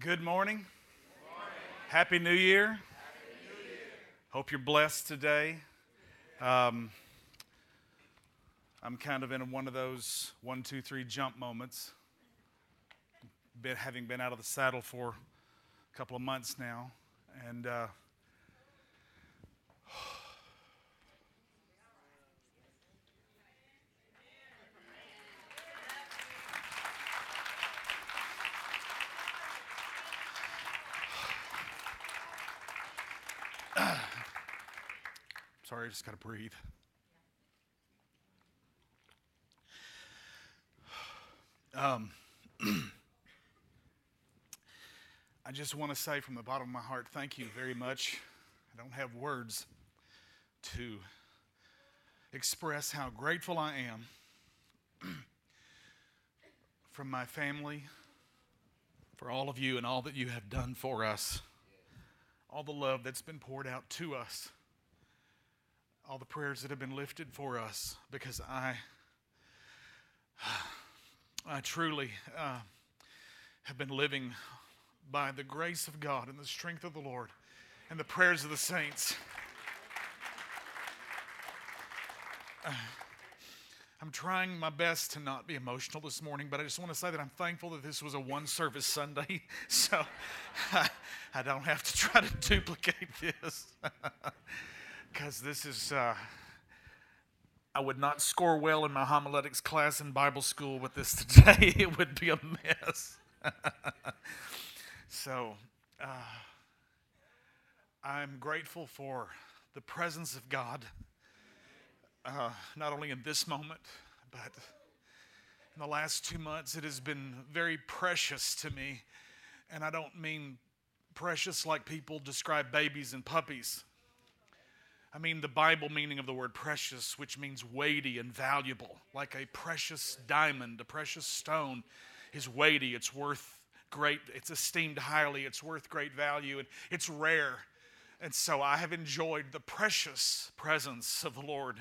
Good morning. Good morning. Happy New Year. Happy New Year. Hope you're blessed today. I'm kind of in one of those 1, 2, 3 jump moments. Having been out of the saddle for a couple of months now, and sorry, I just got to breathe. I just want to say from the bottom of my heart, thank you very much. I don't have words to express how grateful I am from my family, for all of you and all that you have done for us, all the love that's been poured out to us, all the prayers that have been lifted for us, because I truly have been living by the grace of God and the strength of the Lord and the prayers of the saints. I'm trying my best to not be emotional this morning, but I just want to say that I'm thankful that this was a one-service Sunday, so I don't have to try to duplicate this. Because this is, I would not score well in my homiletics class in Bible school with this today. It would be a mess. So, I'm grateful for the presence of God, not only in this moment, but in the last 2 months. It has been very precious to me, and I don't mean precious like people describe babies and puppies. I mean the Bible meaning of the word precious, which means weighty and valuable. Like a precious diamond, a precious stone is weighty. It's worth great, it's esteemed highly, it's worth great value, and it's rare. And so I have enjoyed the precious presence of the Lord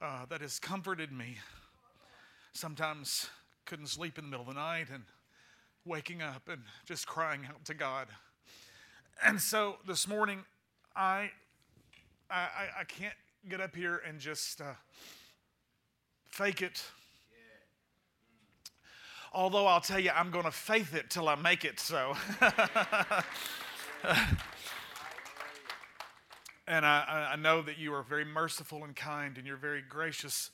that has comforted me. Sometimes couldn't sleep in the middle of the night and waking up and just crying out to God. And so this morning I can't get up here and just fake it. Although I'll tell you, I'm going to faith it till I make it. So, and I know that you are very merciful and kind, and you're very gracious.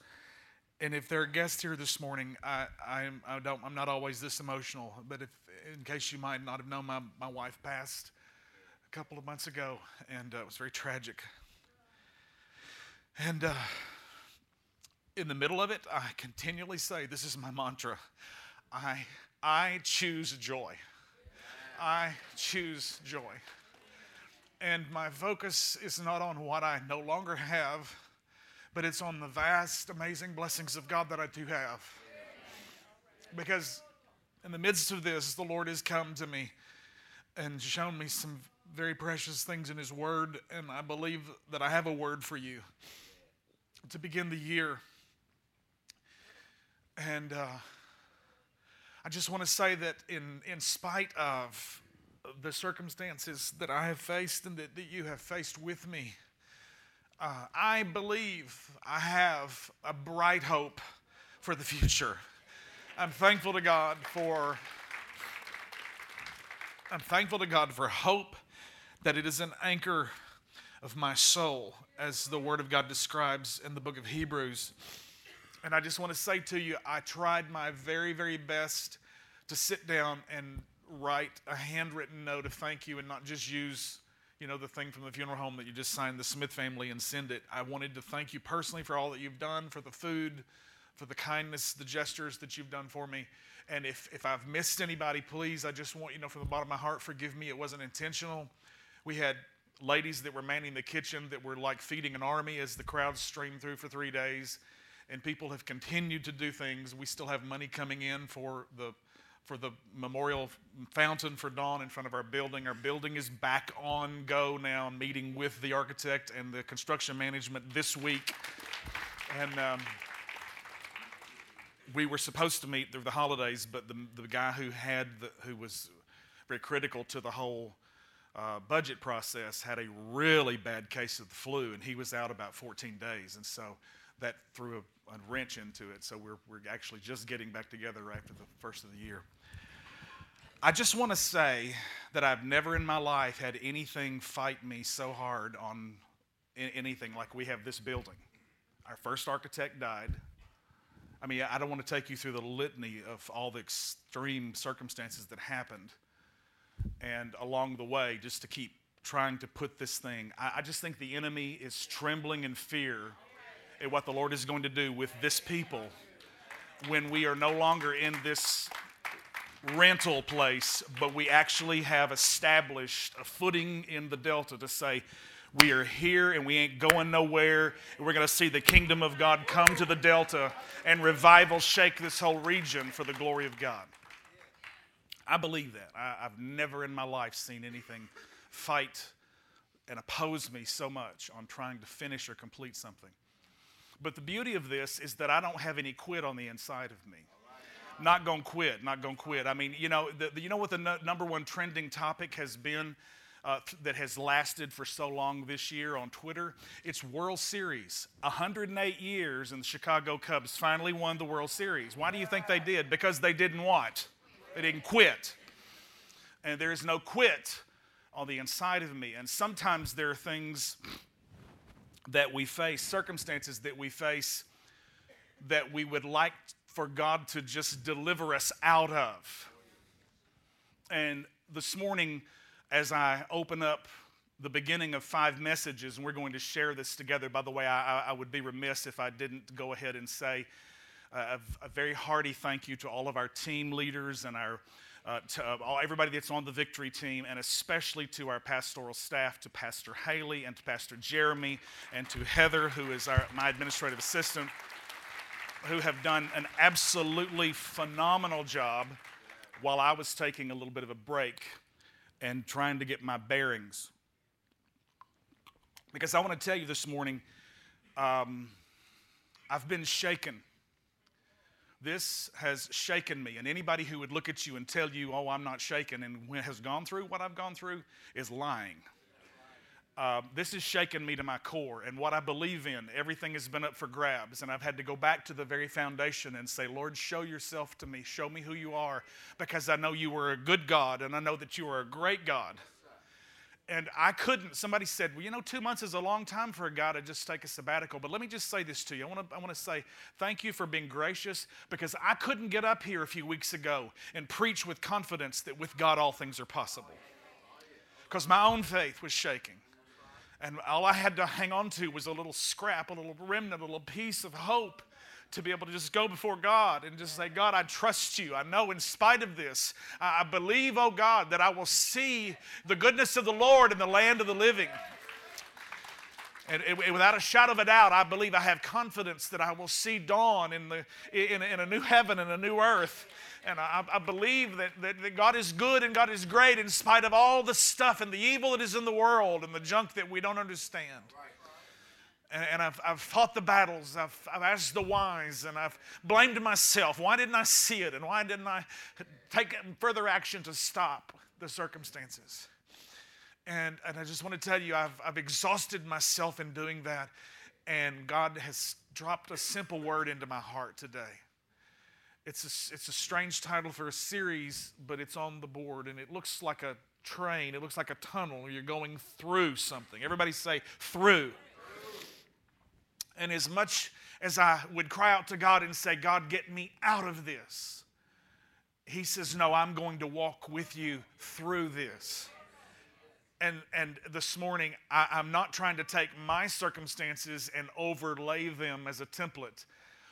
And if there are guests here this morning, I'm not always this emotional. But if, in case you might not have known, my wife passed a couple of months ago, and it was very tragic. And in the middle of it, I continually say, this is my mantra, I choose joy. I choose joy. And my focus is not on what I no longer have, but it's on the vast, amazing blessings of God that I do have. Because in the midst of this, the Lord has come to me and shown me some very precious things in His Word, and I believe that I have a word for you to begin the year. And I just want to say that in spite of the circumstances that I have faced and that you have faced with me, I believe I have a bright hope for the future. I'm thankful to God for hope, that it is an anchor of my soul, as the Word of God describes in the book of Hebrews. And I just want to say to you, I tried my very, very best to sit down and write a handwritten note of thank you and not just use, the thing from the funeral home that you just signed, the Smith family, and send it. I wanted to thank you personally for all that you've done, for the food, for the kindness, the gestures that you've done for me. And if I've missed anybody, please, I just want, from the bottom of my heart, forgive me. It wasn't intentional. We had ladies that were manning the kitchen that were like feeding an army as the crowds streamed through for 3 days. And people have continued to do things. We still have money coming in for the memorial fountain for Dawn in front of our building. Our building is back on go now, meeting with the architect and the construction management this week. And we were supposed to meet through the holidays, but the guy who was very critical to the whole budget process, had a really bad case of the flu, and he was out about 14 days. And so that threw a wrench into it. So we're actually just getting back together after the first of the year. I just want to say that I've never in my life had anything fight me so hard on anything like we have this building. Our first architect died. I mean, I don't want to take you through the litany of all the extreme circumstances that happened. And along the way, just to keep trying to put this thing, I just think the enemy is trembling in fear at what the Lord is going to do with this people when we are no longer in this rental place, but we actually have established a footing in the Delta to say, we are here and we ain't going nowhere. We're going to see the kingdom of God come to the Delta and revival shake this whole region for the glory of God. I believe that. I've never in my life seen anything fight and oppose me so much on trying to finish or complete something. But the beauty of this is that I don't have any quit on the inside of me. Not gonna quit, not gonna quit. I mean, you know, you know what the number one trending topic has been that has lasted for so long this year on Twitter? It's World Series. 108 years and the Chicago Cubs finally won the World Series. Why do you think they did? Because they didn't what? They didn't quit. And there is no quit on the inside of me. And sometimes there are things that we face, circumstances that we face that we would like for God to just deliver us out of. And this morning, as I open up the beginning of 5 messages, and we're going to share this together. By the way, I would be remiss if I didn't go ahead and say a very hearty thank you to all of our team leaders and our everybody that's on the Victory Team, and especially to our pastoral staff, to Pastor Haley and to Pastor Jeremy and to Heather, who is my administrative assistant, who have done an absolutely phenomenal job while I was taking a little bit of a break and trying to get my bearings. Because I want to tell you this morning, I've been shaken. This has shaken me, and anybody who would look at you and tell you, oh, I'm not shaken, and has gone through what I've gone through, is lying. This has shaken me to my core, and what I believe in, everything has been up for grabs, and I've had to go back to the very foundation and say, Lord, show yourself to me. Show me who you are, because I know you are a good God, and I know that you are a great God. And I couldn't. Somebody said, well, you know, 2 months is a long time for a guy to just take a sabbatical. But let me just say this to you. I want to say thank you for being gracious, because I couldn't get up here a few weeks ago and preach with confidence that with God all things are possible. Because my own faith was shaking. And all I had to hang on to was a little scrap, a little remnant, a little piece of hope, to be able to just go before God and just say, God, I trust you. I know in spite of this, I believe, oh God, that I will see the goodness of the Lord in the land of the living. And without a shadow of a doubt, I believe I have confidence that I will see dawn in a new heaven and a new earth. And I believe that God is good and God is great in spite of all the stuff and the evil that is in the world and the junk that we don't understand. Right. And I've fought the battles, I've asked the whys, and I've blamed myself. Why didn't I see it? And why didn't I take further action to stop the circumstances? And I just want to tell you, I've exhausted myself in doing that. And God has dropped a simple word into my heart today. It's a strange title for a series, but it's on the board, and it looks like a train. It looks like a tunnel. You're going through something. Everybody say, through. And as much as I would cry out to God and say, God, get me out of this, he says, no, I'm going to walk with you through this. And this morning, I'm not trying to take my circumstances and overlay them as a template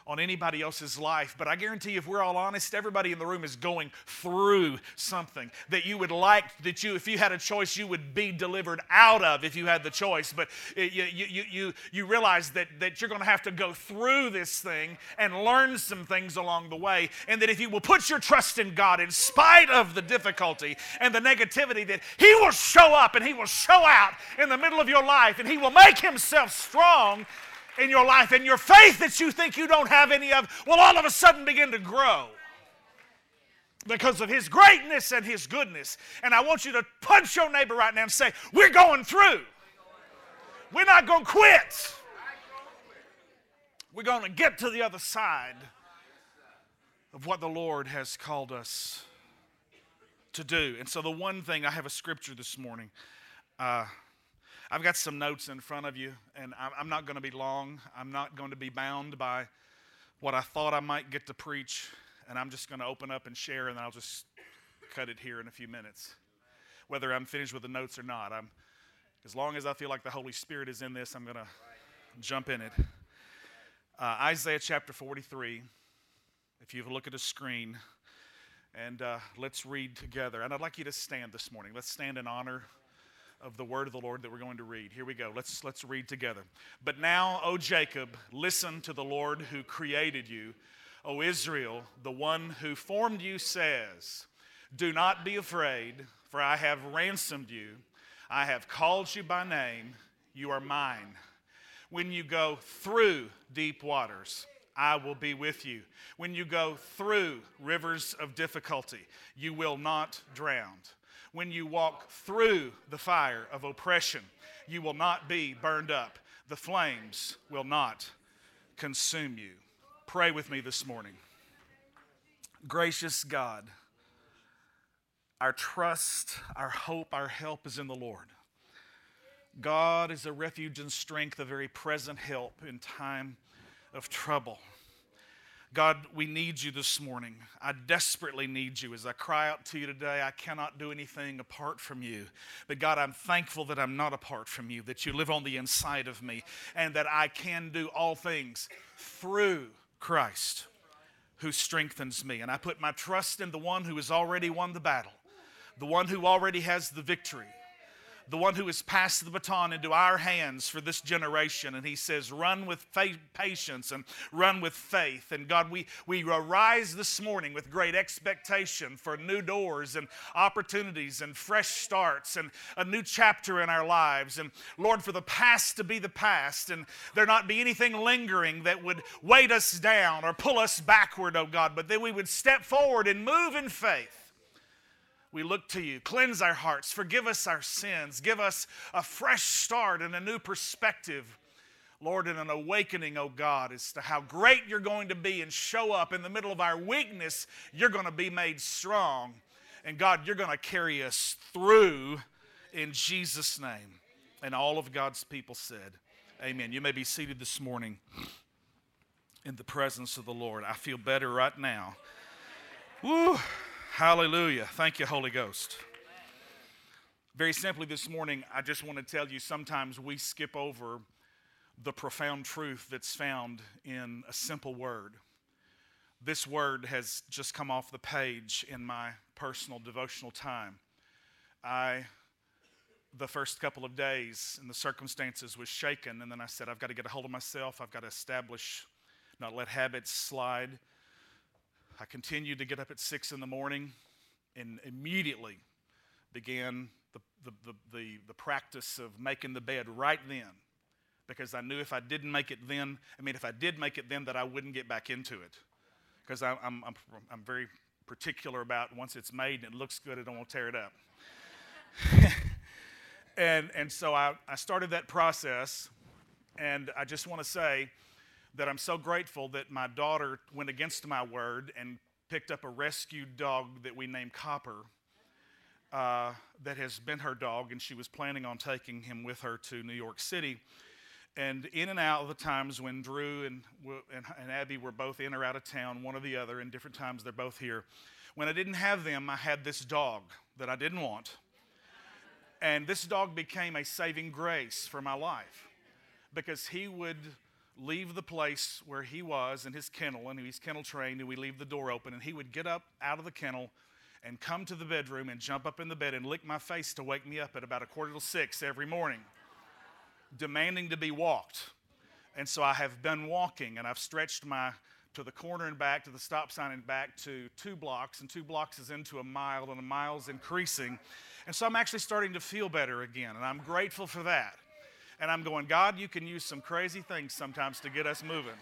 on anybody else's life, but I guarantee you, if we're all honest, everybody in the room is going through something that you would like, that you, if you had a choice, you would be delivered out of if you had the choice. But you realize that you're going to have to go through this thing and learn some things along the way, and that if you will put your trust in God in spite of the difficulty and the negativity, that he will show up and he will show out in the middle of your life, and he will make himself strong in your life, and your faith that you think you don't have any of will all of a sudden begin to grow. because of his greatness and his goodness. And I want you to punch your neighbor right now and say, we're going through. We're not going to quit. We're going to get to the other side of what the Lord has called us to do. And so the one thing, I have a scripture this morning. I've got some notes in front of you, and I'm not going to be long. I'm not going to be bound by what I thought I might get to preach, and I'm just going to open up and share, and I'll just cut it here in a few minutes. Whether I'm finished with the notes or not, as long as I feel like the Holy Spirit is in this, I'm going to jump in it. Isaiah chapter 43, if you look at a screen, and let's read together. And I'd like you to stand this morning. Let's stand in honor of the word of the Lord that we're going to read. Here we go. Let's read together. But now, O Jacob, listen to the Lord who created you. O Israel, the one who formed you says, do not be afraid, for I have ransomed you. I have called you by name. You are mine. When you go through deep waters, I will be with you. When you go through rivers of difficulty, you will not drown. When you walk through the fire of oppression, you will not be burned up. The flames will not consume you. Pray with me this morning. Gracious God, our trust, our hope, our help is in the Lord. God is a refuge and strength, a very present help in time of trouble. God, we need you this morning. I desperately need you. As I cry out to you today, I cannot do anything apart from you. But God, I'm thankful that I'm not apart from you, that you live on the inside of me, and that I can do all things through Christ who strengthens me. And I put my trust in the one who has already won the battle, the one who already has the victory, the one who has passed the baton into our hands for this generation. And he says, run with patience and run with faith. And God, we arise this morning with great expectation for new doors and opportunities and fresh starts and a new chapter in our lives. And Lord, for the past to be the past and there not be anything lingering that would weight us down or pull us backward, oh God, but that we would step forward and move in faith. We look to you. Cleanse our hearts. Forgive us our sins. Give us a fresh start and a new perspective, Lord, and an awakening, oh God, as to how great you're going to be and show up in the middle of our weakness. You're going to be made strong. And God, you're going to carry us through in Jesus' name. And all of God's people said, amen. You may be seated this morning in the presence of the Lord. I feel better right now. Woo! Hallelujah. Thank you, Holy Ghost. Very simply this morning, I just want to tell you sometimes we skip over the profound truth that's found in a simple word. This word has just come off the page in my personal devotional time. The first couple of days in the circumstances was shaken, and then I said, I've got to get a hold of myself. I've got to establish, not let habits slide. I continued to get up at 6 in the morning and immediately began the practice of making the bed right then, because I knew if I didn't make it then, if I did make it then, that I wouldn't get back into it, because I'm very particular about once it's made and it looks good, I don't want to tear it up. and so I started that process, and I just want to say that I'm so grateful that my daughter went against my word and picked up a rescued dog that we named Copper, that has been her dog, and she was planning on taking him with her to New York City. And in and out of the times when Drew and Abby were both in or out of town, one or the other, and different times they're both here. When I didn't have them, I had this dog that I didn't want. And this dog became a saving grace for my life, because he would leave the place where he was in his kennel, and he's kennel trained, and we leave the door open, and he would get up out of the kennel and come to the bedroom and jump up in the bed and lick my face to wake me up at about 5:45 every morning, demanding to be walked. And so I have been walking, and I've stretched to the corner and back, to the stop sign and back, to 2 blocks, and 2 blocks is into a mile, and a mile's increasing. And so I'm actually starting to feel better again, and I'm grateful for that. And I'm going, God, you can use some crazy things sometimes to get us moving.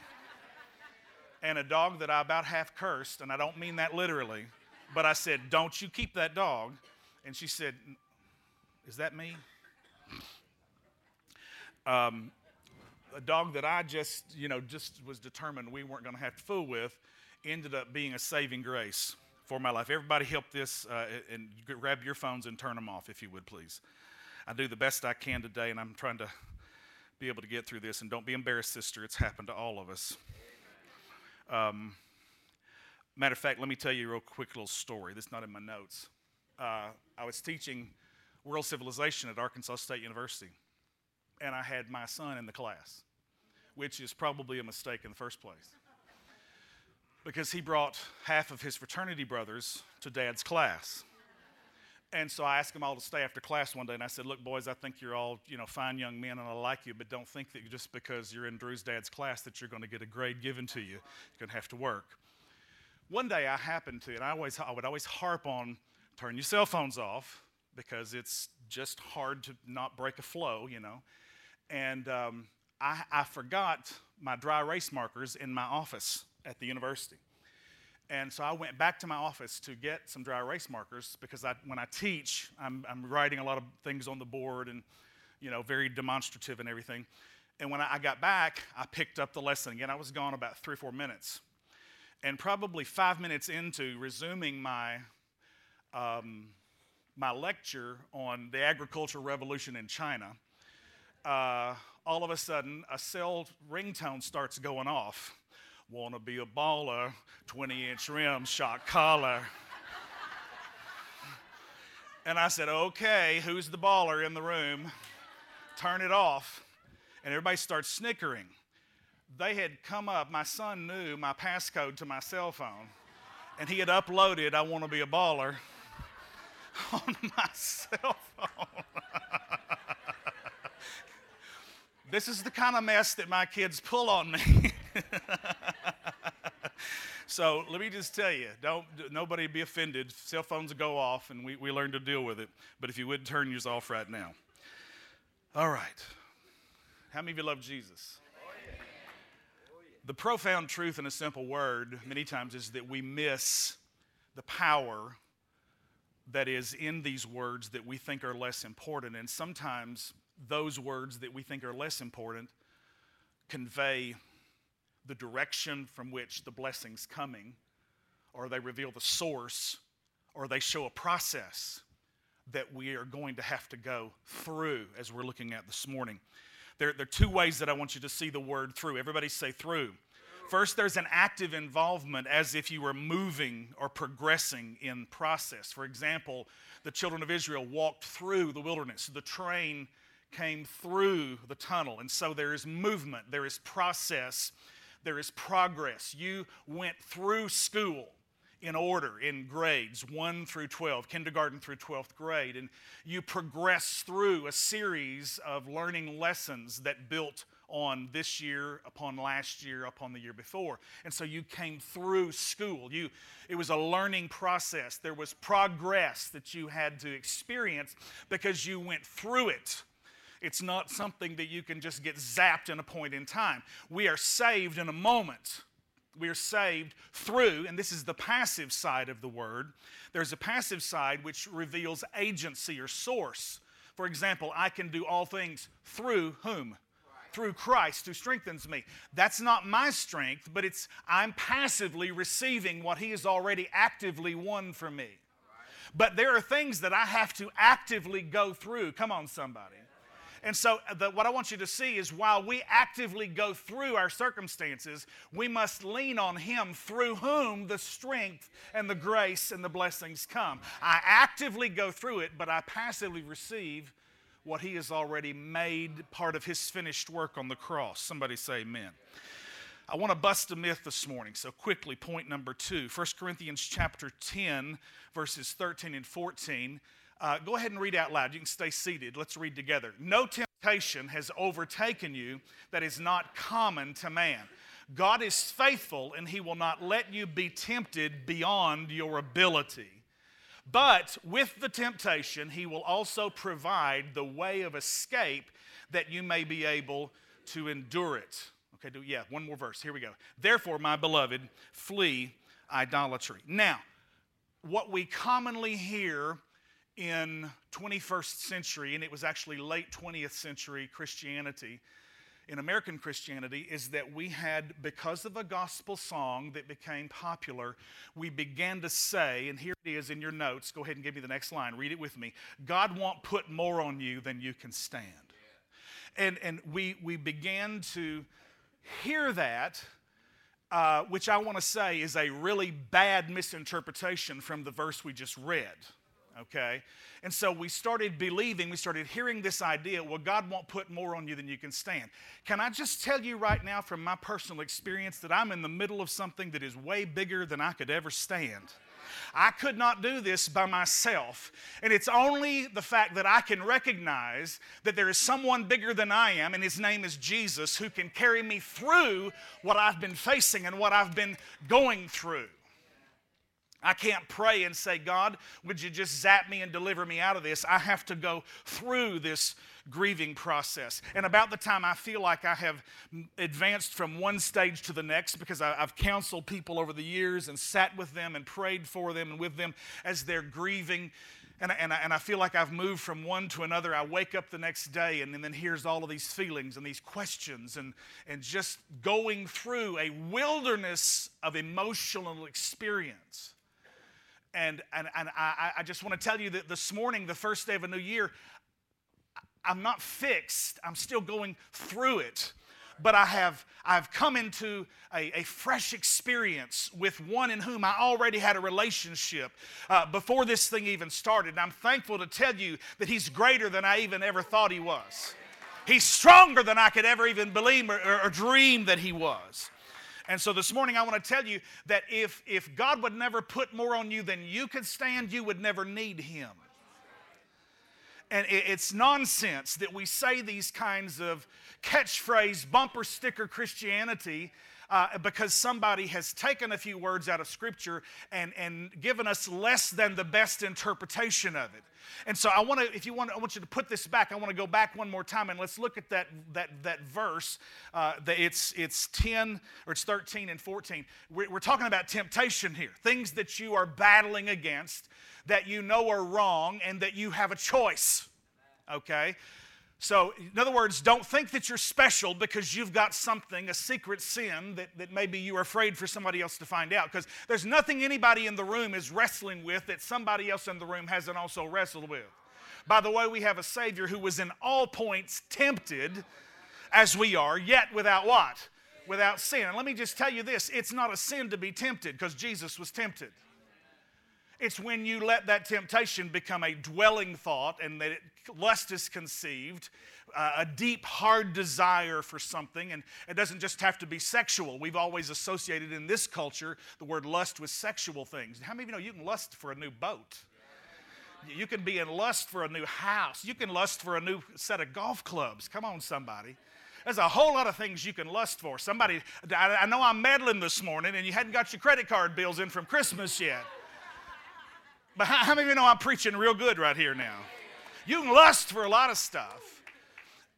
And a dog that I about half cursed, and I don't mean that literally, But I said, don't you keep that dog. And she said, is that me? A dog that I just was determined we weren't going to have to fool with ended up being a saving grace for my life. Everybody help this and grab your phones and turn them off, if you would, please. I do the best I can today, and I'm trying to be able to get through this. And don't be embarrassed, sister. It's happened to all of us. Matter of fact, let me tell you a real quick little story. This is not in my notes. I was teaching World Civilization at Arkansas State University, and I had my son in the class, which is probably a mistake in the first place, because he brought half of his fraternity brothers to Dad's class. And so I asked them all to stay after class one day, and I said, look, boys, I think you're all, fine young men, and I like you, but don't think that just because you're in Drew's dad's class that you're going to get a grade given to you. You're going to have to work. One day I happened to, and I would always harp on, turn your cell phones off, because it's just hard to not break a flow, And I forgot my dry erase markers in my office at the university. And so I went back to my office to get some dry erase markers because when I teach, I'm writing a lot of things on the board and, very demonstrative and everything. And when I got back, I picked up the lesson again. I was gone about 3 or 4 minutes. And probably 5 minutes into resuming my my lecture on the agricultural revolution in China, all of a sudden, a cell ringtone starts going off. Wanna be a baller, 20-inch rim, shot collar. And I said, okay, who's the baller in the room? Turn it off. And everybody starts snickering. They had come up, my son knew my passcode to my cell phone, and he had uploaded I Wanna Be a Baller on my cell phone. This is the kind of mess that my kids pull on me. So let me just tell you, nobody be offended. Cell phones go off, and we learn to deal with it. But if you would, turn yours off right now. All right. How many of you love Jesus? Oh, yeah. Oh, yeah. The profound truth in a simple word many times is that we miss the power that is in these words that we think are less important. And sometimes those words that we think are less important convey the direction from which the blessing's coming, or they reveal the source, or they show a process that we are going to have to go through as we're looking at this morning. There are two ways that I want you to see the word through. Everybody say through. First, there's an active involvement as if you were moving or progressing in process. For example, the children of Israel walked through the wilderness. The train came through the tunnel. And so there is movement, there is process, there is progress. You went through school in order, in grades 1 through 12, kindergarten through 12th grade, and you progressed through a series of learning lessons that built on this year, upon last year, upon the year before. And so you came through school. It was a learning process. There was progress that you had to experience because you went through it. It's not something that you can just get zapped in a point in time. We are saved in a moment. We are saved through, and this is the passive side of the word. There's a passive side which reveals agency or source. For example, I can do all things through whom? Christ. Through Christ who strengthens me. That's not my strength, but I'm passively receiving what He has already actively won for me. Right. But there are things that I have to actively go through. Come on, somebody. And so what I want you to see is while we actively go through our circumstances, we must lean on Him through whom the strength and the grace and the blessings come. I actively go through it, but I passively receive what He has already made part of His finished work on the cross. Somebody say amen. I want to bust a myth this morning, so quickly, point number 2. 1 Corinthians chapter 10, verses 13 and 14. Go ahead and read out loud. You can stay seated. Let's read together. No temptation has overtaken you that is not common to man. God is faithful, and He will not let you be tempted beyond your ability. But with the temptation, He will also provide the way of escape that you may be able to endure it. Okay, one more verse. Here we go. Therefore, my beloved, flee idolatry. Now, what we commonly hear in 21st century, and it was actually late 20th century Christianity, in American Christianity, is that we had, because of a gospel song that became popular, we began to say, and here it is in your notes, go ahead and give me the next line, read it with me, God won't put more on you than you can stand. Yeah. And we began to hear that, which I want to say is a really bad misinterpretation from the verse we just read. Okay, and so we started believing, we started hearing this idea, well, God won't put more on you than you can stand. Can I just tell you right now from my personal experience that I'm in the middle of something that is way bigger than I could ever stand? I could not do this by myself. And it's only the fact that I can recognize that there is someone bigger than I am, and his name is Jesus, who can carry me through what I've been facing and what I've been going through. I can't pray and say, God, would you just zap me and deliver me out of this? I have to go through this grieving process. And about the time I feel like I have advanced from one stage to the next, because I've counseled people over the years and sat with them and prayed for them and with them as they're grieving, and I feel like I've moved from one to another. I wake up the next day and then here's all of these feelings and these questions and just going through a wilderness of emotional experience. And I just want to tell you that this morning, the first day of a new year, I'm not fixed. I'm still going through it. But I've come into a fresh experience with one in whom I already had a relationship before this thing even started. And I'm thankful to tell you that he's greater than I even ever thought he was. He's stronger than I could ever even believe or dream that he was. And so this morning I want to tell you that if God would never put more on you than you could stand, you would never need him. And it's nonsense that we say these kinds of catchphrase, bumper sticker Christianity because somebody has taken a few words out of Scripture and given us less than the best interpretation of it. And so I want you to put this back. I want to go back one more time and let's look at that verse. It's 10 or it's 13 and 14. We're talking about temptation here, things that you are battling against, that you know are wrong, and that you have a choice. Okay? So, in other words, don't think that you're special because you've got something, a secret sin that maybe you're afraid for somebody else to find out, because there's nothing anybody in the room is wrestling with that somebody else in the room hasn't also wrestled with. By the way, we have a Savior who was in all points tempted as we are, yet without what? Without sin. And let me just tell you this, it's not a sin to be tempted because Jesus was tempted. It's when you let that temptation become a dwelling thought and that lust is conceived, a deep, hard desire for something. And it doesn't just have to be sexual. We've always associated in this culture the word lust with sexual things. How many of you know you can lust for a new boat? You can be in lust for a new house. You can lust for a new set of golf clubs. Come on, somebody. There's a whole lot of things you can lust for. Somebody, I know I'm meddling this morning and you hadn't got your credit card bills in from Christmas yet. But how many of you know I'm preaching real good right here now? You can lust for a lot of stuff.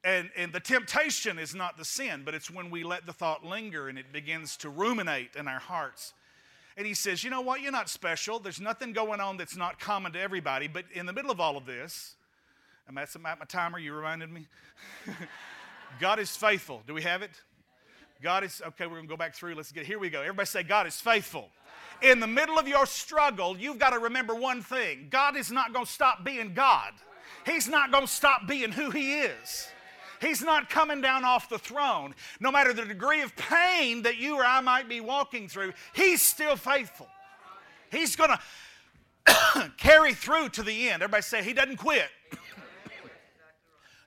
And the temptation is not the sin, but it's when we let the thought linger and it begins to ruminate in our hearts. And he says, you know what? You're not special. There's nothing going on that's not common to everybody. But in the middle of all of this, and that's my timer, you reminded me. God is faithful. Do we have it? God is, okay, we're going to go back through. Let's get, here we go. Everybody say, God is faithful. In the middle of your struggle, you've got to remember one thing. God is not going to stop being God. He's not going to stop being who he is. He's not coming down off the throne. No matter the degree of pain that you or I might be walking through, he's still faithful. He's going to carry through to the end. Everybody say, he doesn't quit.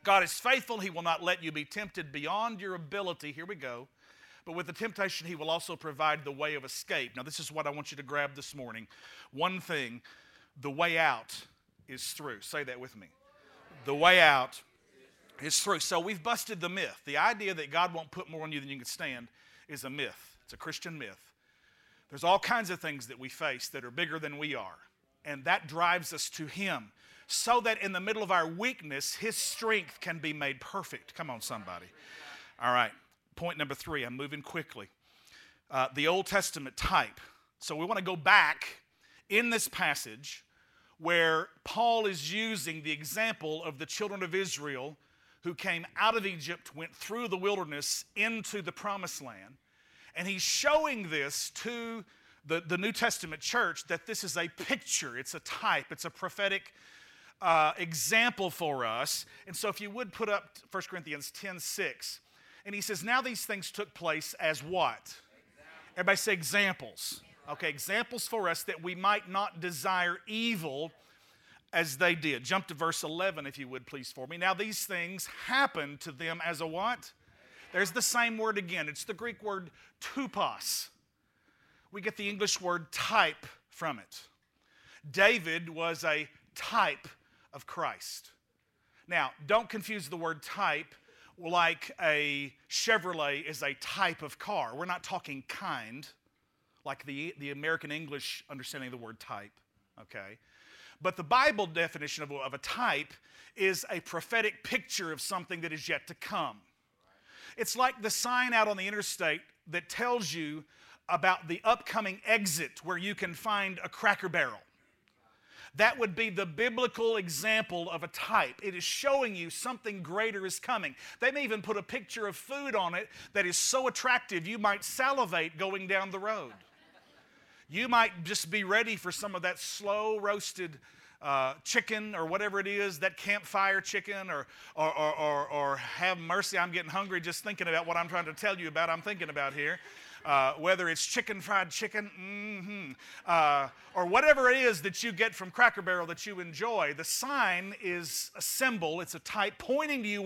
God is faithful. He will not let you be tempted beyond your ability. Here we go. But with the temptation, he will also provide the way of escape. Now, this is what I want you to grab this morning. One thing, the way out is through. Say that with me. The way out is through. So we've busted the myth. The idea that God won't put more on you than you can stand is a myth. It's a Christian myth. There's all kinds of things that we face that are bigger than we are. And that drives us to him so that in the middle of our weakness, his strength can be made perfect. Come on, somebody. All right. Point number 3, I'm moving quickly. The Old Testament type. So we want to go back in this passage where Paul is using the example of the children of Israel who came out of Egypt, went through the wilderness into the promised land. And he's showing this to the New Testament church, that this is a picture, it's a type, it's a prophetic example for us. And so if you would put up 1 Corinthians 10:6, and he says, now these things took place as what? Examples. Everybody say examples. Okay, examples for us that we might not desire evil as they did. Jump to verse 11, if you would, please, for me. Now these things happened to them as a what? There's the same word again. It's the Greek word tupos. We get the English word type from it. David was a type of Christ. Now, don't confuse the word type like a Chevrolet is a type of car. We're not talking kind, like the American English understanding of the word type, okay? But the Bible definition of a type is a prophetic picture of something that is yet to come. It's like the sign out on the interstate that tells you about the upcoming exit where you can find a Cracker Barrel. That would be the biblical example of a type. It is showing you something greater is coming. They may even put a picture of food on it that is so attractive you might salivate going down the road. You might just be ready for some of that slow roasted chicken or whatever it is, that campfire chicken, or have mercy, I'm getting hungry just thinking about what I'm trying to tell you about, I'm thinking about here. Whether it's fried chicken, or whatever it is that you get from Cracker Barrel that you enjoy, the sign is a symbol, it's a type pointing to you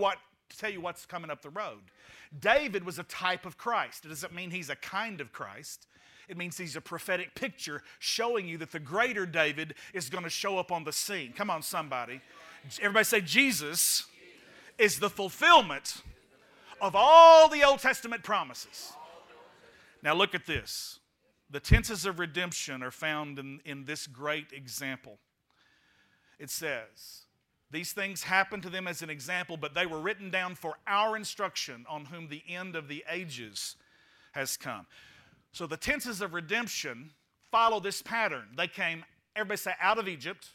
to tell you what's coming up the road. David was a type of Christ. It doesn't mean he's a kind of Christ. It means he's a prophetic picture showing you that the greater David is going to show up on the scene. Come on, somebody. Everybody say Jesus is the fulfillment of all the Old Testament promises. Now look at this. The tenses of redemption are found in this great example. It says, these things happened to them as an example, but they were written down for our instruction, on whom the end of the ages has come. So the tenses of redemption follow this pattern. They came, everybody say, out of Egypt,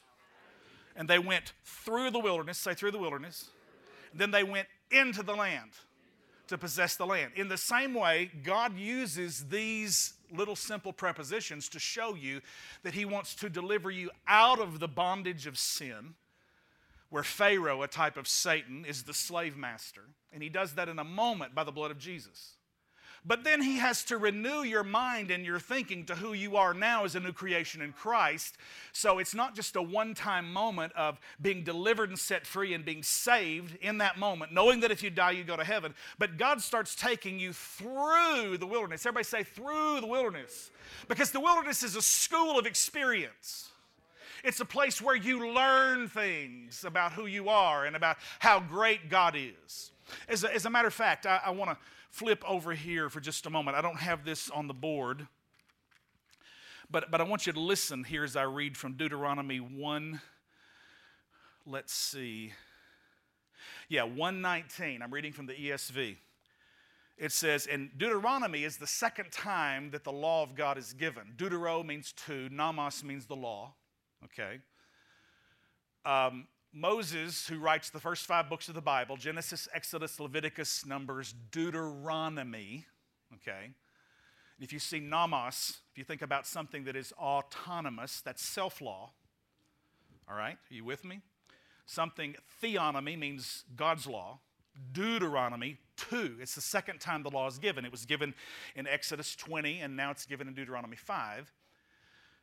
and they went through the wilderness, say through the wilderness, and then they went into the land to possess the land. In the same way, God uses these little simple prepositions to show you that he wants to deliver you out of the bondage of sin, where Pharaoh, a type of Satan, is the slave master, and he does that in a moment by the blood of Jesus. But then he has to renew your mind and your thinking to who you are now as a new creation in Christ. So it's not just a one-time moment of being delivered and set free and being saved in that moment, knowing that if you die, you go to heaven. But God starts taking you through the wilderness. Everybody say, through the wilderness. Because the wilderness is a school of experience. It's a place where you learn things about who you are and about how great God is. As a matter of fact, I want to flip over here for just a moment. I don't have this on the board, but I want you to listen here as I read from Deuteronomy 1. Let's see. Yeah, 1:19. I'm reading from the ESV. It says, and Deuteronomy is the second time that the law of God is given. Deutero means two. Nomos means the law. Okay. Moses, who writes the first 5 books of the Bible, Genesis, Exodus, Leviticus, Numbers, Deuteronomy, okay? If you see nomos, if you think about something that is autonomous, that's self-law, all right? Are you with me? Something, theonomy means God's law. Deuteronomy 2, it's the second time the law is given. It was given in Exodus 20, and now it's given in Deuteronomy 5.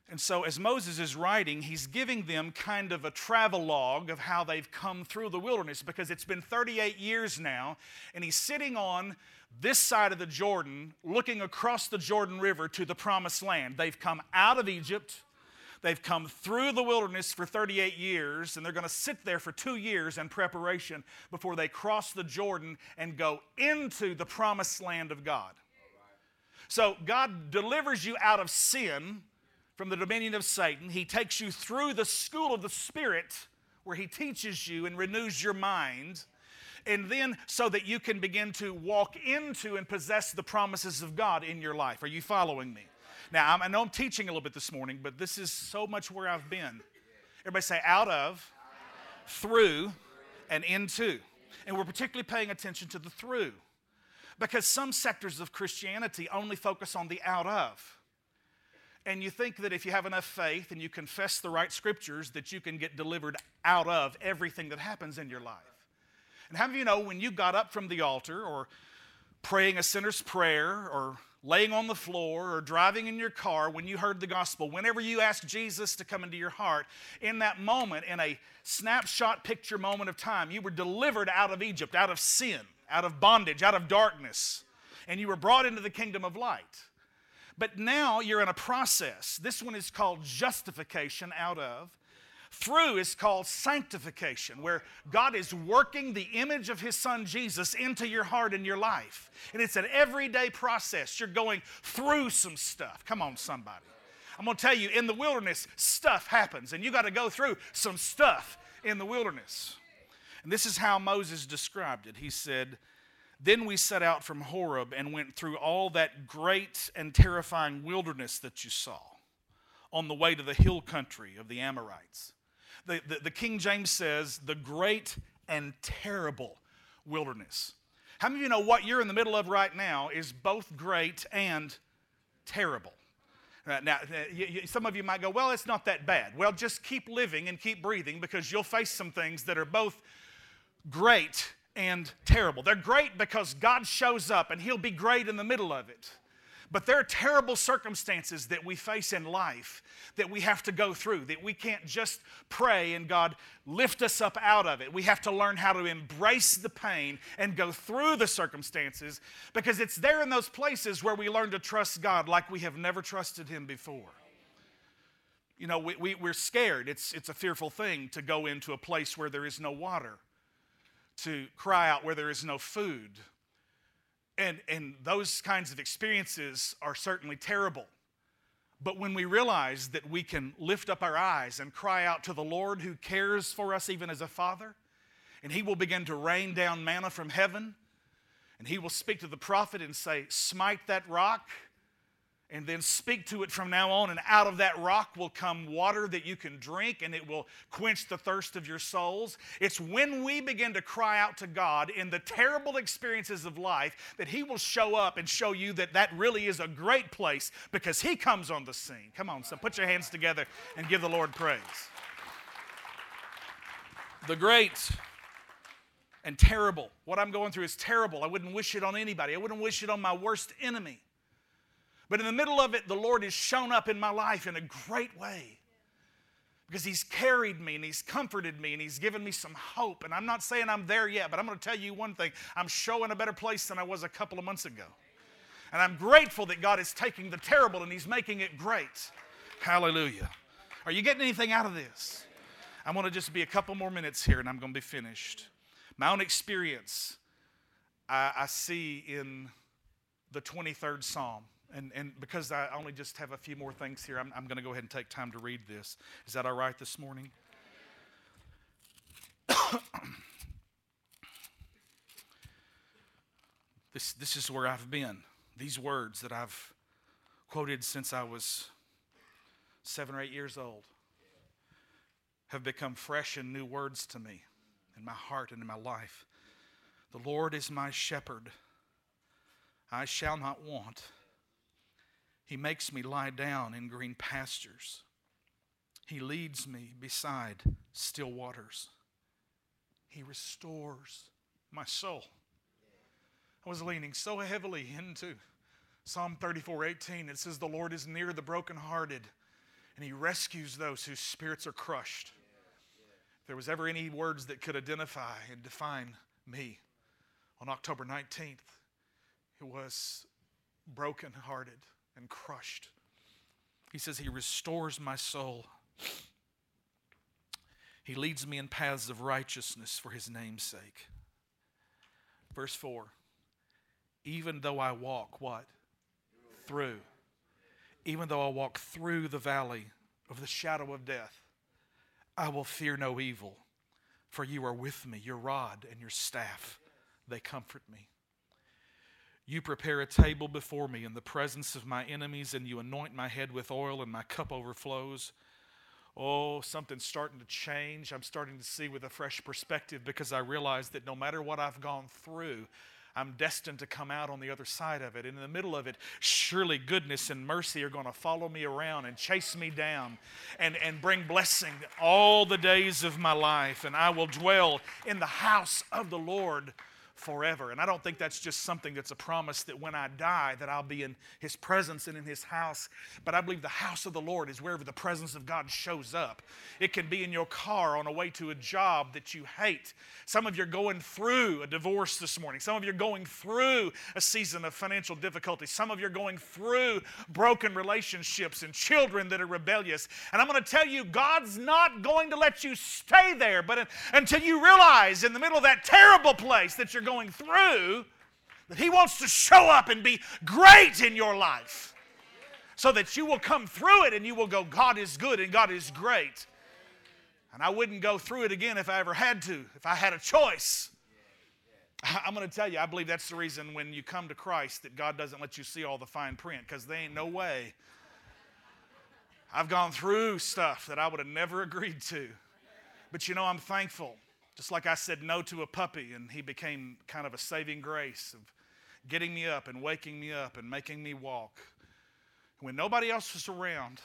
And so as Moses is writing, he's giving them kind of a travelogue of how they've come through the wilderness, because it's been 38 years now, and he's sitting on this side of the Jordan, looking across the Jordan River to the promised land. They've come out of Egypt. They've come through the wilderness for 38 years, and they're going to sit there for 2 years in preparation before they cross the Jordan and go into the promised land of God. So God delivers you out of sin, from the dominion of Satan. He takes you through the school of the Spirit, where he teaches you and renews your mind, and then so that you can begin to walk into and possess the promises of God in your life. Are you following me? Now, I know I'm teaching a little bit this morning, but this is so much where I've been. Everybody say out of, through, and into. And we're particularly paying attention to the through, because some sectors of Christianity only focus on the out of. And you think that if you have enough faith and you confess the right scriptures, that you can get delivered out of everything that happens in your life. And how many of you know when you got up from the altar or praying a sinner's prayer or laying on the floor or driving in your car, when you heard the gospel, whenever you asked Jesus to come into your heart, in that moment, in a snapshot picture moment of time, you were delivered out of Egypt, out of sin, out of bondage, out of darkness, and you were brought into the kingdom of light. But now you're in a process. This one is called justification, out of. Through is called sanctification, where God is working the image of His Son Jesus into your heart and your life. And it's an everyday process. You're going through some stuff. Come on, somebody. I'm going to tell you, in the wilderness, stuff happens, and you got to go through some stuff in the wilderness. And this is how Moses described it. He said, "Then we set out from Horeb and went through all that great and terrifying wilderness that you saw on the way to the hill country of the Amorites." The King James says, the great and terrible wilderness. How many of you know what you're in the middle of right now is both great and terrible? Now, some of you might go, well, it's not that bad. Well, just keep living and keep breathing, because you'll face some things that are both great and terrible. They're great because God shows up and He'll be great in the middle of it. But there are terrible circumstances that we face in life that we have to go through, that we can't just pray and God lift us up out of it. We have to learn how to embrace the pain and go through the circumstances, because it's there in those places where we learn to trust God like we have never trusted Him before. You know, we're scared. It's a fearful thing to go into a place where there is no water, to cry out where there is no food. And those kinds of experiences are certainly terrible. But when we realize that we can lift up our eyes and cry out to the Lord, who cares for us even as a father, and He will begin to rain down manna from heaven, and He will speak to the prophet and say, "Smite that rock," and then speak to it from now on, and out of that rock will come water that you can drink, and it will quench the thirst of your souls. It's when we begin to cry out to God in the terrible experiences of life that He will show up and show you that that really is a great place, because He comes on the scene. Come on, so put your hands together and give the Lord praise. The great and terrible. What I'm going through is terrible. I wouldn't wish it on anybody. I wouldn't wish it on my worst enemy. But in the middle of it, the Lord has shown up in my life in a great way, because He's carried me and He's comforted me and He's given me some hope. And I'm not saying I'm there yet, but I'm going to tell you one thing. I'm showing a better place than I was a couple of months ago. And I'm grateful that God is taking the terrible and He's making it great. Hallelujah. Are you getting anything out of this? I want to just be a couple more minutes here and I'm going to be finished. My own experience I see in the 23rd Psalm. And because I only just have a few more things here, I'm going to go ahead and take time to read this. Is that all right this morning? This is where I've been. These words that I've quoted since I was 7 or 8 years old have become fresh and new words to me in my heart and in my life. The Lord is my shepherd. I shall not want. He makes me lie down in green pastures. He leads me beside still waters. He restores my soul. I was leaning so heavily into Psalm 34:18. It says, "The Lord is near the brokenhearted, and He rescues those whose spirits are crushed." If there was ever any words that could identify and define me on October 19th, it was brokenhearted and crushed. He says, "He restores my soul. He leads me in paths of righteousness for His name's sake." Verse 4, "Even though I walk," what? "Through." "Even though I walk through the valley of the shadow of death, I will fear no evil, for You are with me. Your rod and Your staff, they comfort me." You prepare a table before me in the presence of my enemies, and you anoint my head with oil, and my cup overflows. Oh, something's starting to change. I'm starting to see with a fresh perspective because I realize that no matter what I've gone through, I'm destined to come out on the other side of it. And in the middle of it, surely goodness and mercy are going to follow me around and chase me down and bring blessing all the days of my life. And I will dwell in the house of the Lord forever. And I don't think that's just something that's a promise that when I die that I'll be in His presence and in His house. But I believe the house of the Lord is wherever the presence of God shows up. It can be in your car on a way to a job that you hate. Some of you are going through a divorce this morning. Some of you are going through a season of financial difficulty. Some of you are going through broken relationships and children that are rebellious. And I'm going to tell you, God's not going to let you stay there, but until you realize in the middle of that terrible place that you're going through, that He wants to show up and be great in your life so that you will come through it and you will go, God is good and God is great. And I wouldn't go through it again if I ever had to, if I had a choice. I'm going to tell you, I believe that's the reason when you come to Christ that God doesn't let you see all the fine print, because there ain't no way. I've gone through stuff that I would have never agreed to. But you know, I'm thankful. Just like I said no to a puppy, and he became kind of a saving grace of getting me up and waking me up and making me walk. When nobody else was around,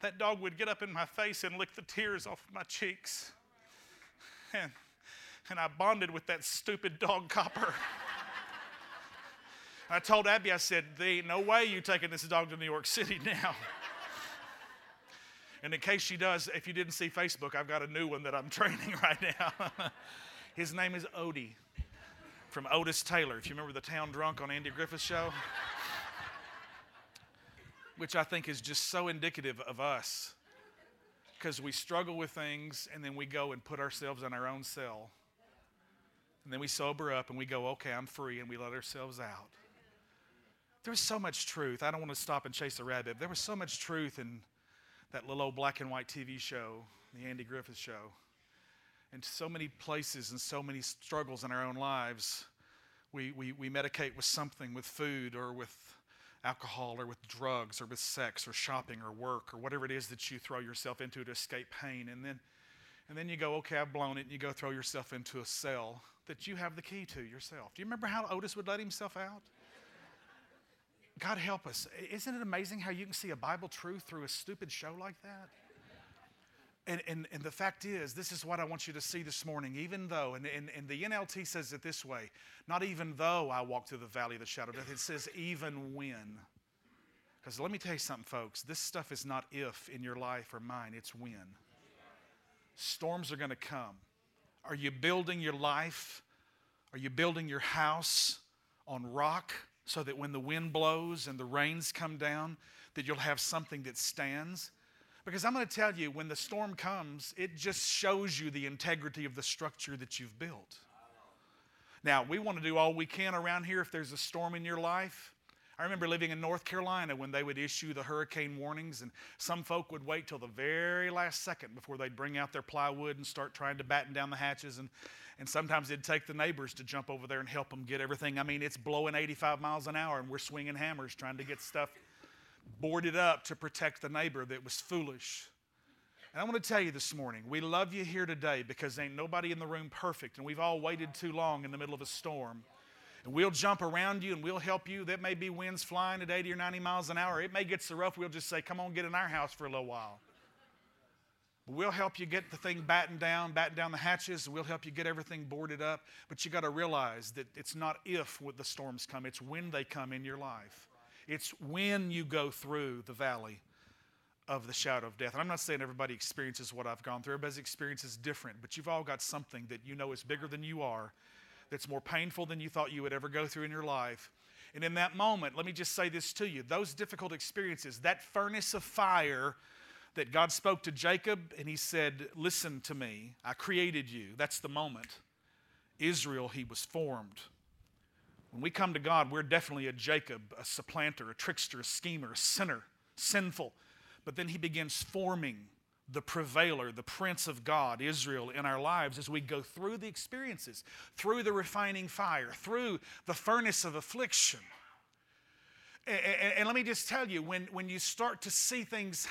that dog would get up in my face and lick the tears off my cheeks. And I bonded with that stupid dog Copper. I told Abby, I said, there ain't no way you taking this dog to New York City now. And in case she does, if you didn't see Facebook, I've got a new one that I'm training right now. His name is Odie, from Otis Taylor. If you remember the town drunk on Andy Griffith's show, which I think is just so indicative of us, because we struggle with things and then we go and put ourselves in our own cell. And then we sober up and we go, okay, I'm free, and we let ourselves out. There was so much truth. I don't want to stop and chase a rabbit. There was so much truth in that little old black and white TV show, the Andy Griffith show, and so many places and so many struggles in our own lives. We medicate with something, with food or with alcohol or with drugs or with sex or shopping or work or whatever it is that you throw yourself into to escape pain. And then you go, okay, I've blown it, and you go throw yourself into a cell that you have the key to yourself. Do you remember how Otis would let himself out? God help us. Isn't it amazing how you can see a Bible truth through a stupid show like that? And the fact is, this is what I want you to see this morning. Even though, and the NLT says it this way, not even though I walk through the valley of the shadow of death. It says even when. Because let me tell you something, folks. This stuff is not if in your life or mine. It's when. Storms are going to come. Are you building your life? Are you building your house on rock? So that when the wind blows and the rains come down, that you'll have something that stands. Because I'm going to tell you, when the storm comes, it just shows you the integrity of the structure that you've built. Now, we want to do all we can around here if there's a storm in your life. I remember living in North Carolina when they would issue the hurricane warnings, and some folk would wait till the very last second before they'd bring out their plywood and start trying to batten down the hatches, and sometimes it'd take the neighbors to jump over there and help them get everything. I mean, it's blowing 85 miles an hour, and we're swinging hammers trying to get stuff boarded up to protect the neighbor that was foolish. And I want to tell you this morning, we love you here today because ain't nobody in the room perfect, and we've all waited too long in the middle of a storm. And we'll jump around you and we'll help you. That may be winds flying at 80 or 90 miles an hour. It may get so rough, we'll just say, come on, get in our house for a little while. But we'll help you get the thing batten down the hatches. We'll help you get everything boarded up. But you got to realize that it's not if the storms come, it's when they come in your life. It's when you go through the valley of the shadow of death. And I'm not saying everybody experiences what I've gone through. Everybody's experience is different. But you've all got something that you know is bigger than you are, that's more painful than you thought you would ever go through in your life. And in that moment, let me just say this to you. Those difficult experiences, that furnace of fire that God spoke to Jacob, and He said, listen to me, I created you. That's the moment. Israel, he was formed. When we come to God, we're definitely a Jacob, a supplanter, a trickster, a schemer, a sinner, sinful. But then He begins forming the prevailer, the Prince of God, Israel, in our lives as we go through the experiences, through the refining fire, through the furnace of affliction. And let me just tell you, when you start to see things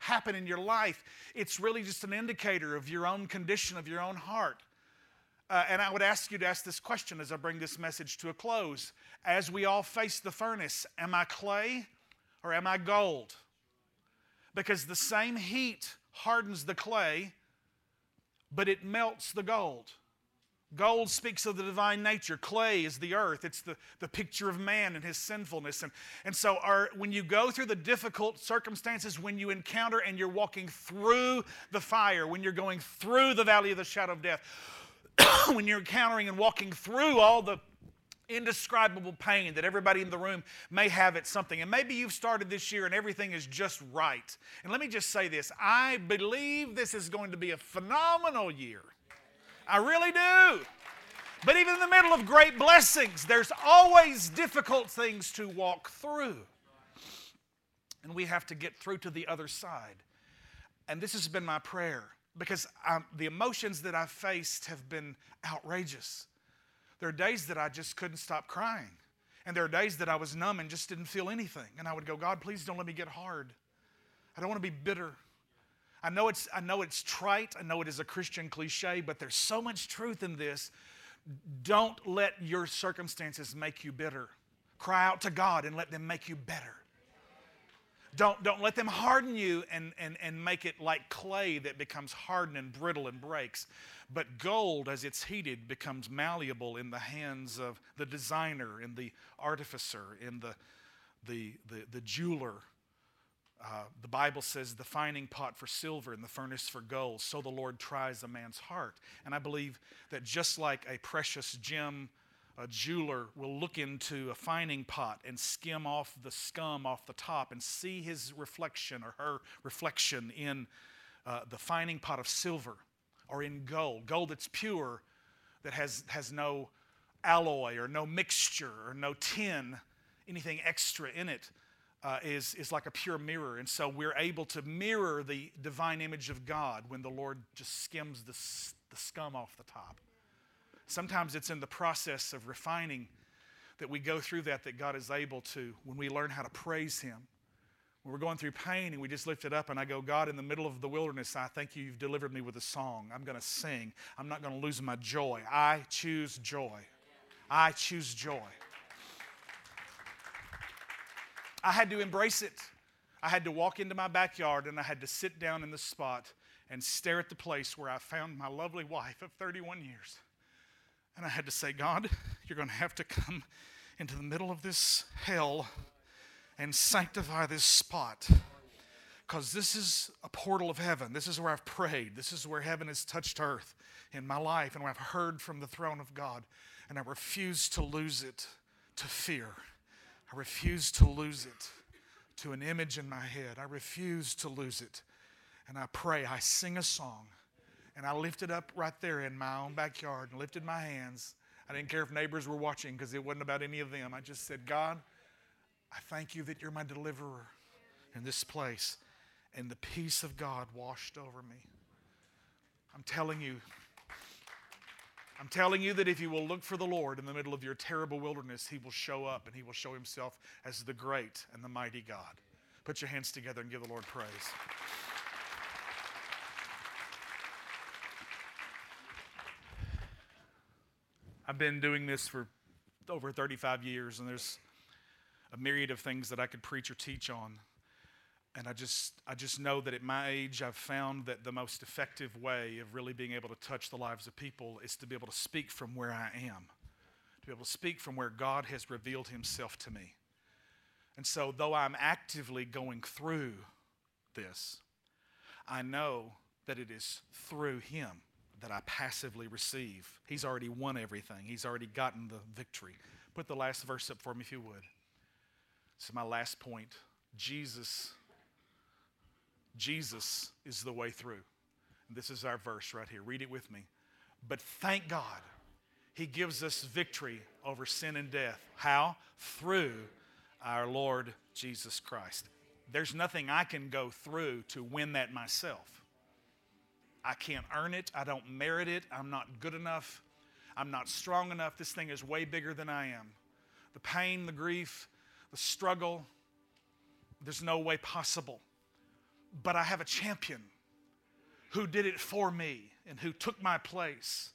happen in your life, it's really just an indicator of your own condition, of your own heart. And I would ask you to ask this question as I bring this message to a close. As we all face the furnace, am I clay or am I gold? Because the same heat hardens the clay, but it melts the gold. Gold speaks of the divine nature. Clay is the earth. It's the picture of man and his sinfulness. And so when you go through the difficult circumstances, when you encounter and you're walking through the fire, when you're going through the valley of the shadow of death, when you're encountering and walking through all the indescribable pain that everybody in the room may have at something. And maybe you've started this year and everything is just right. And let me just say this. I believe this is going to be a phenomenal year. I really do. But even in the middle of great blessings, there's always difficult things to walk through. And we have to get through to the other side. And this has been my prayer, because the emotions that I've faced have been outrageous. There are days that I just couldn't stop crying. And there are days that I was numb and just didn't feel anything. And I would go, God, please don't let me get hard. I don't want to be bitter. I know it's trite. I know it is a Christian cliche, but there's so much truth in this. Don't let your circumstances make you bitter. Cry out to God and let them make you better. Don't let them harden you and make it like clay that becomes hardened and brittle and breaks. But gold, as it's heated, becomes malleable in the hands of the designer and the artificer and the jeweler. The Bible says the fining pot for silver and the furnace for gold. So the Lord tries a man's heart. And I believe that just like a precious gem, a jeweler will look into a fining pot and skim off the scum off the top and see his reflection or her reflection in the fining pot of silver or in gold. Gold that's pure, that has no alloy or no mixture or no tin, anything extra in it, is like a pure mirror. And so we're able to mirror the divine image of God when the Lord just skims the scum off the top. Sometimes it's in the process of refining that we go through that God is able to, when we learn how to praise Him. When we're going through pain and we just lift it up and I go, God, in the middle of the wilderness, I thank you, you've delivered me with a song. I'm going to sing. I'm not going to lose my joy. I choose joy. I choose joy. I had to embrace it. I had to walk into my backyard and I had to sit down in the spot and stare at the place where I found my lovely wife of 31 years. And I had to say, God, you're going to have to come into the middle of this hell and sanctify this spot, because this is a portal of heaven. This is where I've prayed. This is where heaven has touched earth in my life and where I've heard from the throne of God. And I refuse to lose it to fear. I refuse to lose it to an image in my head. I refuse to lose it. And I pray, I sing a song. And I lifted up right there in my own backyard and lifted my hands. I didn't care if neighbors were watching, because it wasn't about any of them. I just said, God, I thank you that you're my deliverer in this place. And the peace of God washed over me. I'm telling you that if you will look for the Lord in the middle of your terrible wilderness, He will show up and He will show Himself as the great and the mighty God. Put your hands together and give the Lord praise. I've been doing this for over 35 years, and there's a myriad of things that I could preach or teach on. And I just know that at my age, I've found that the most effective way of really being able to touch the lives of people is to be able to speak from where I am, to be able to speak from where God has revealed Himself to me. And so though I'm actively going through this, I know that it is through Him that I passively receive. He's already won everything. He's already gotten the victory. Put the last verse up for me if you would. This is my last point. Jesus is the way through. And this is our verse right here. Read it with me. But thank God, He gives us victory over sin and death. How? Through our Lord Jesus Christ. There's nothing I can go through to win that myself. I can't earn it. I don't merit it. I'm not good enough. I'm not strong enough. This thing is way bigger than I am. The pain, the grief, the struggle, there's no way possible. But I have a champion who did it for me and who took my place.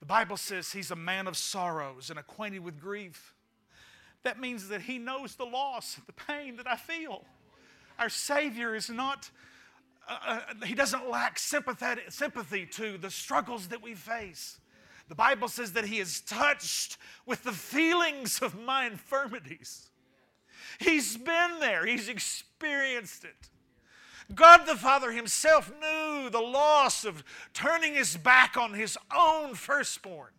The Bible says he's a man of sorrows and acquainted with grief. That means that he knows the loss, the pain that I feel. Our Savior is not, he doesn't lack sympathy to the struggles that we face. The Bible says that he is touched with the feelings of my infirmities. He's been there. He's experienced it. God the Father himself knew the loss of turning his back on his own firstborn.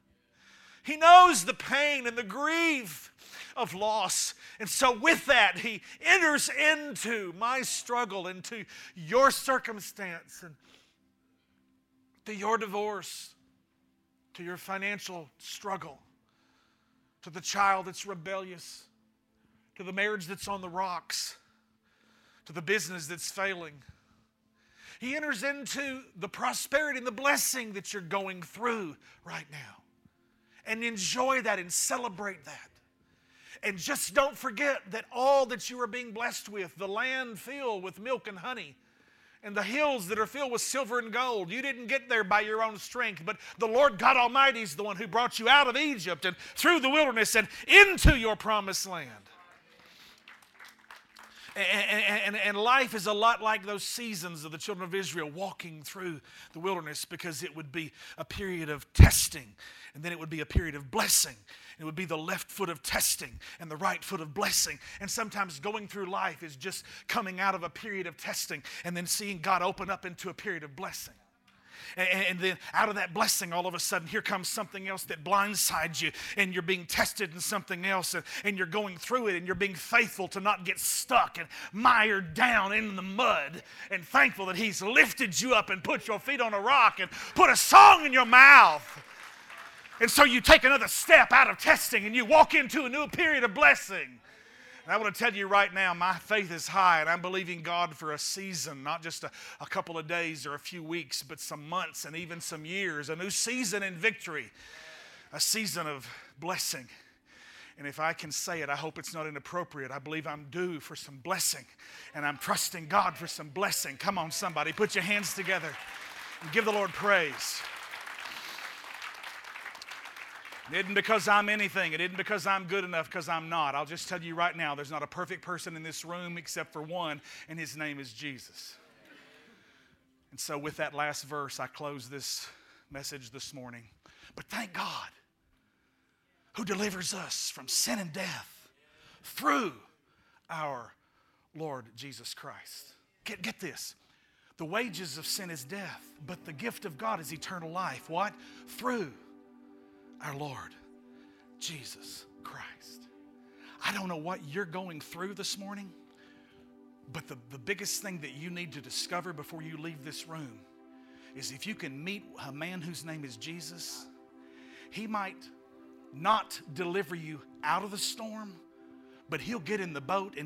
He knows the pain and the grief of loss. And so with that, he enters into my struggle, into your circumstance, and to your divorce, to your financial struggle, to the child that's rebellious, to the marriage that's on the rocks, to the business that's failing. He enters into the prosperity and the blessing that you're going through right now. And enjoy that and celebrate that. And just don't forget that all that you are being blessed with, the land filled with milk and honey, and the hills that are filled with silver and gold, you didn't get there by your own strength, but the Lord God Almighty is the one who brought you out of Egypt and through the wilderness and into your promised land. And life is a lot like those seasons of the children of Israel walking through the wilderness, because it would be a period of testing, and then it would be a period of blessing. It would be the left foot of testing and the right foot of blessing. And sometimes going through life is just coming out of a period of testing and then seeing God open up into a period of blessing. And then out of that blessing, all of a sudden, here comes something else that blindsides you, and you're being tested in something else, and you're going through it, and you're being faithful to not get stuck and mired down in the mud, and thankful that he's lifted you up and put your feet on a rock and put a song in your mouth. And so you take another step out of testing, and you walk into a new period of blessing. And I want to tell you right now, my faith is high, and I'm believing God for a season, not just a couple of days or a few weeks, but some months and even some years, a new season in victory, a season of blessing. And if I can say it, I hope it's not inappropriate. I believe I'm due for some blessing, and I'm trusting God for some blessing. Come on, somebody, put your hands together and give the Lord praise. It isn't because I'm anything. It isn't because I'm good enough, because I'm not. I'll just tell you right now, there's not a perfect person in this room except for one, and his name is Jesus. And so with that last verse, I close this message this morning. But thank God who delivers us from sin and death through our Lord Jesus Christ. Get this. The wages of sin is death, but the gift of God is eternal life. What? Through our Lord Jesus Christ. I don't know what you're going through this morning, but the biggest thing that you need to discover before you leave this room is if you can meet a man whose name is Jesus, he might not deliver you out of the storm, but he'll get in the boat and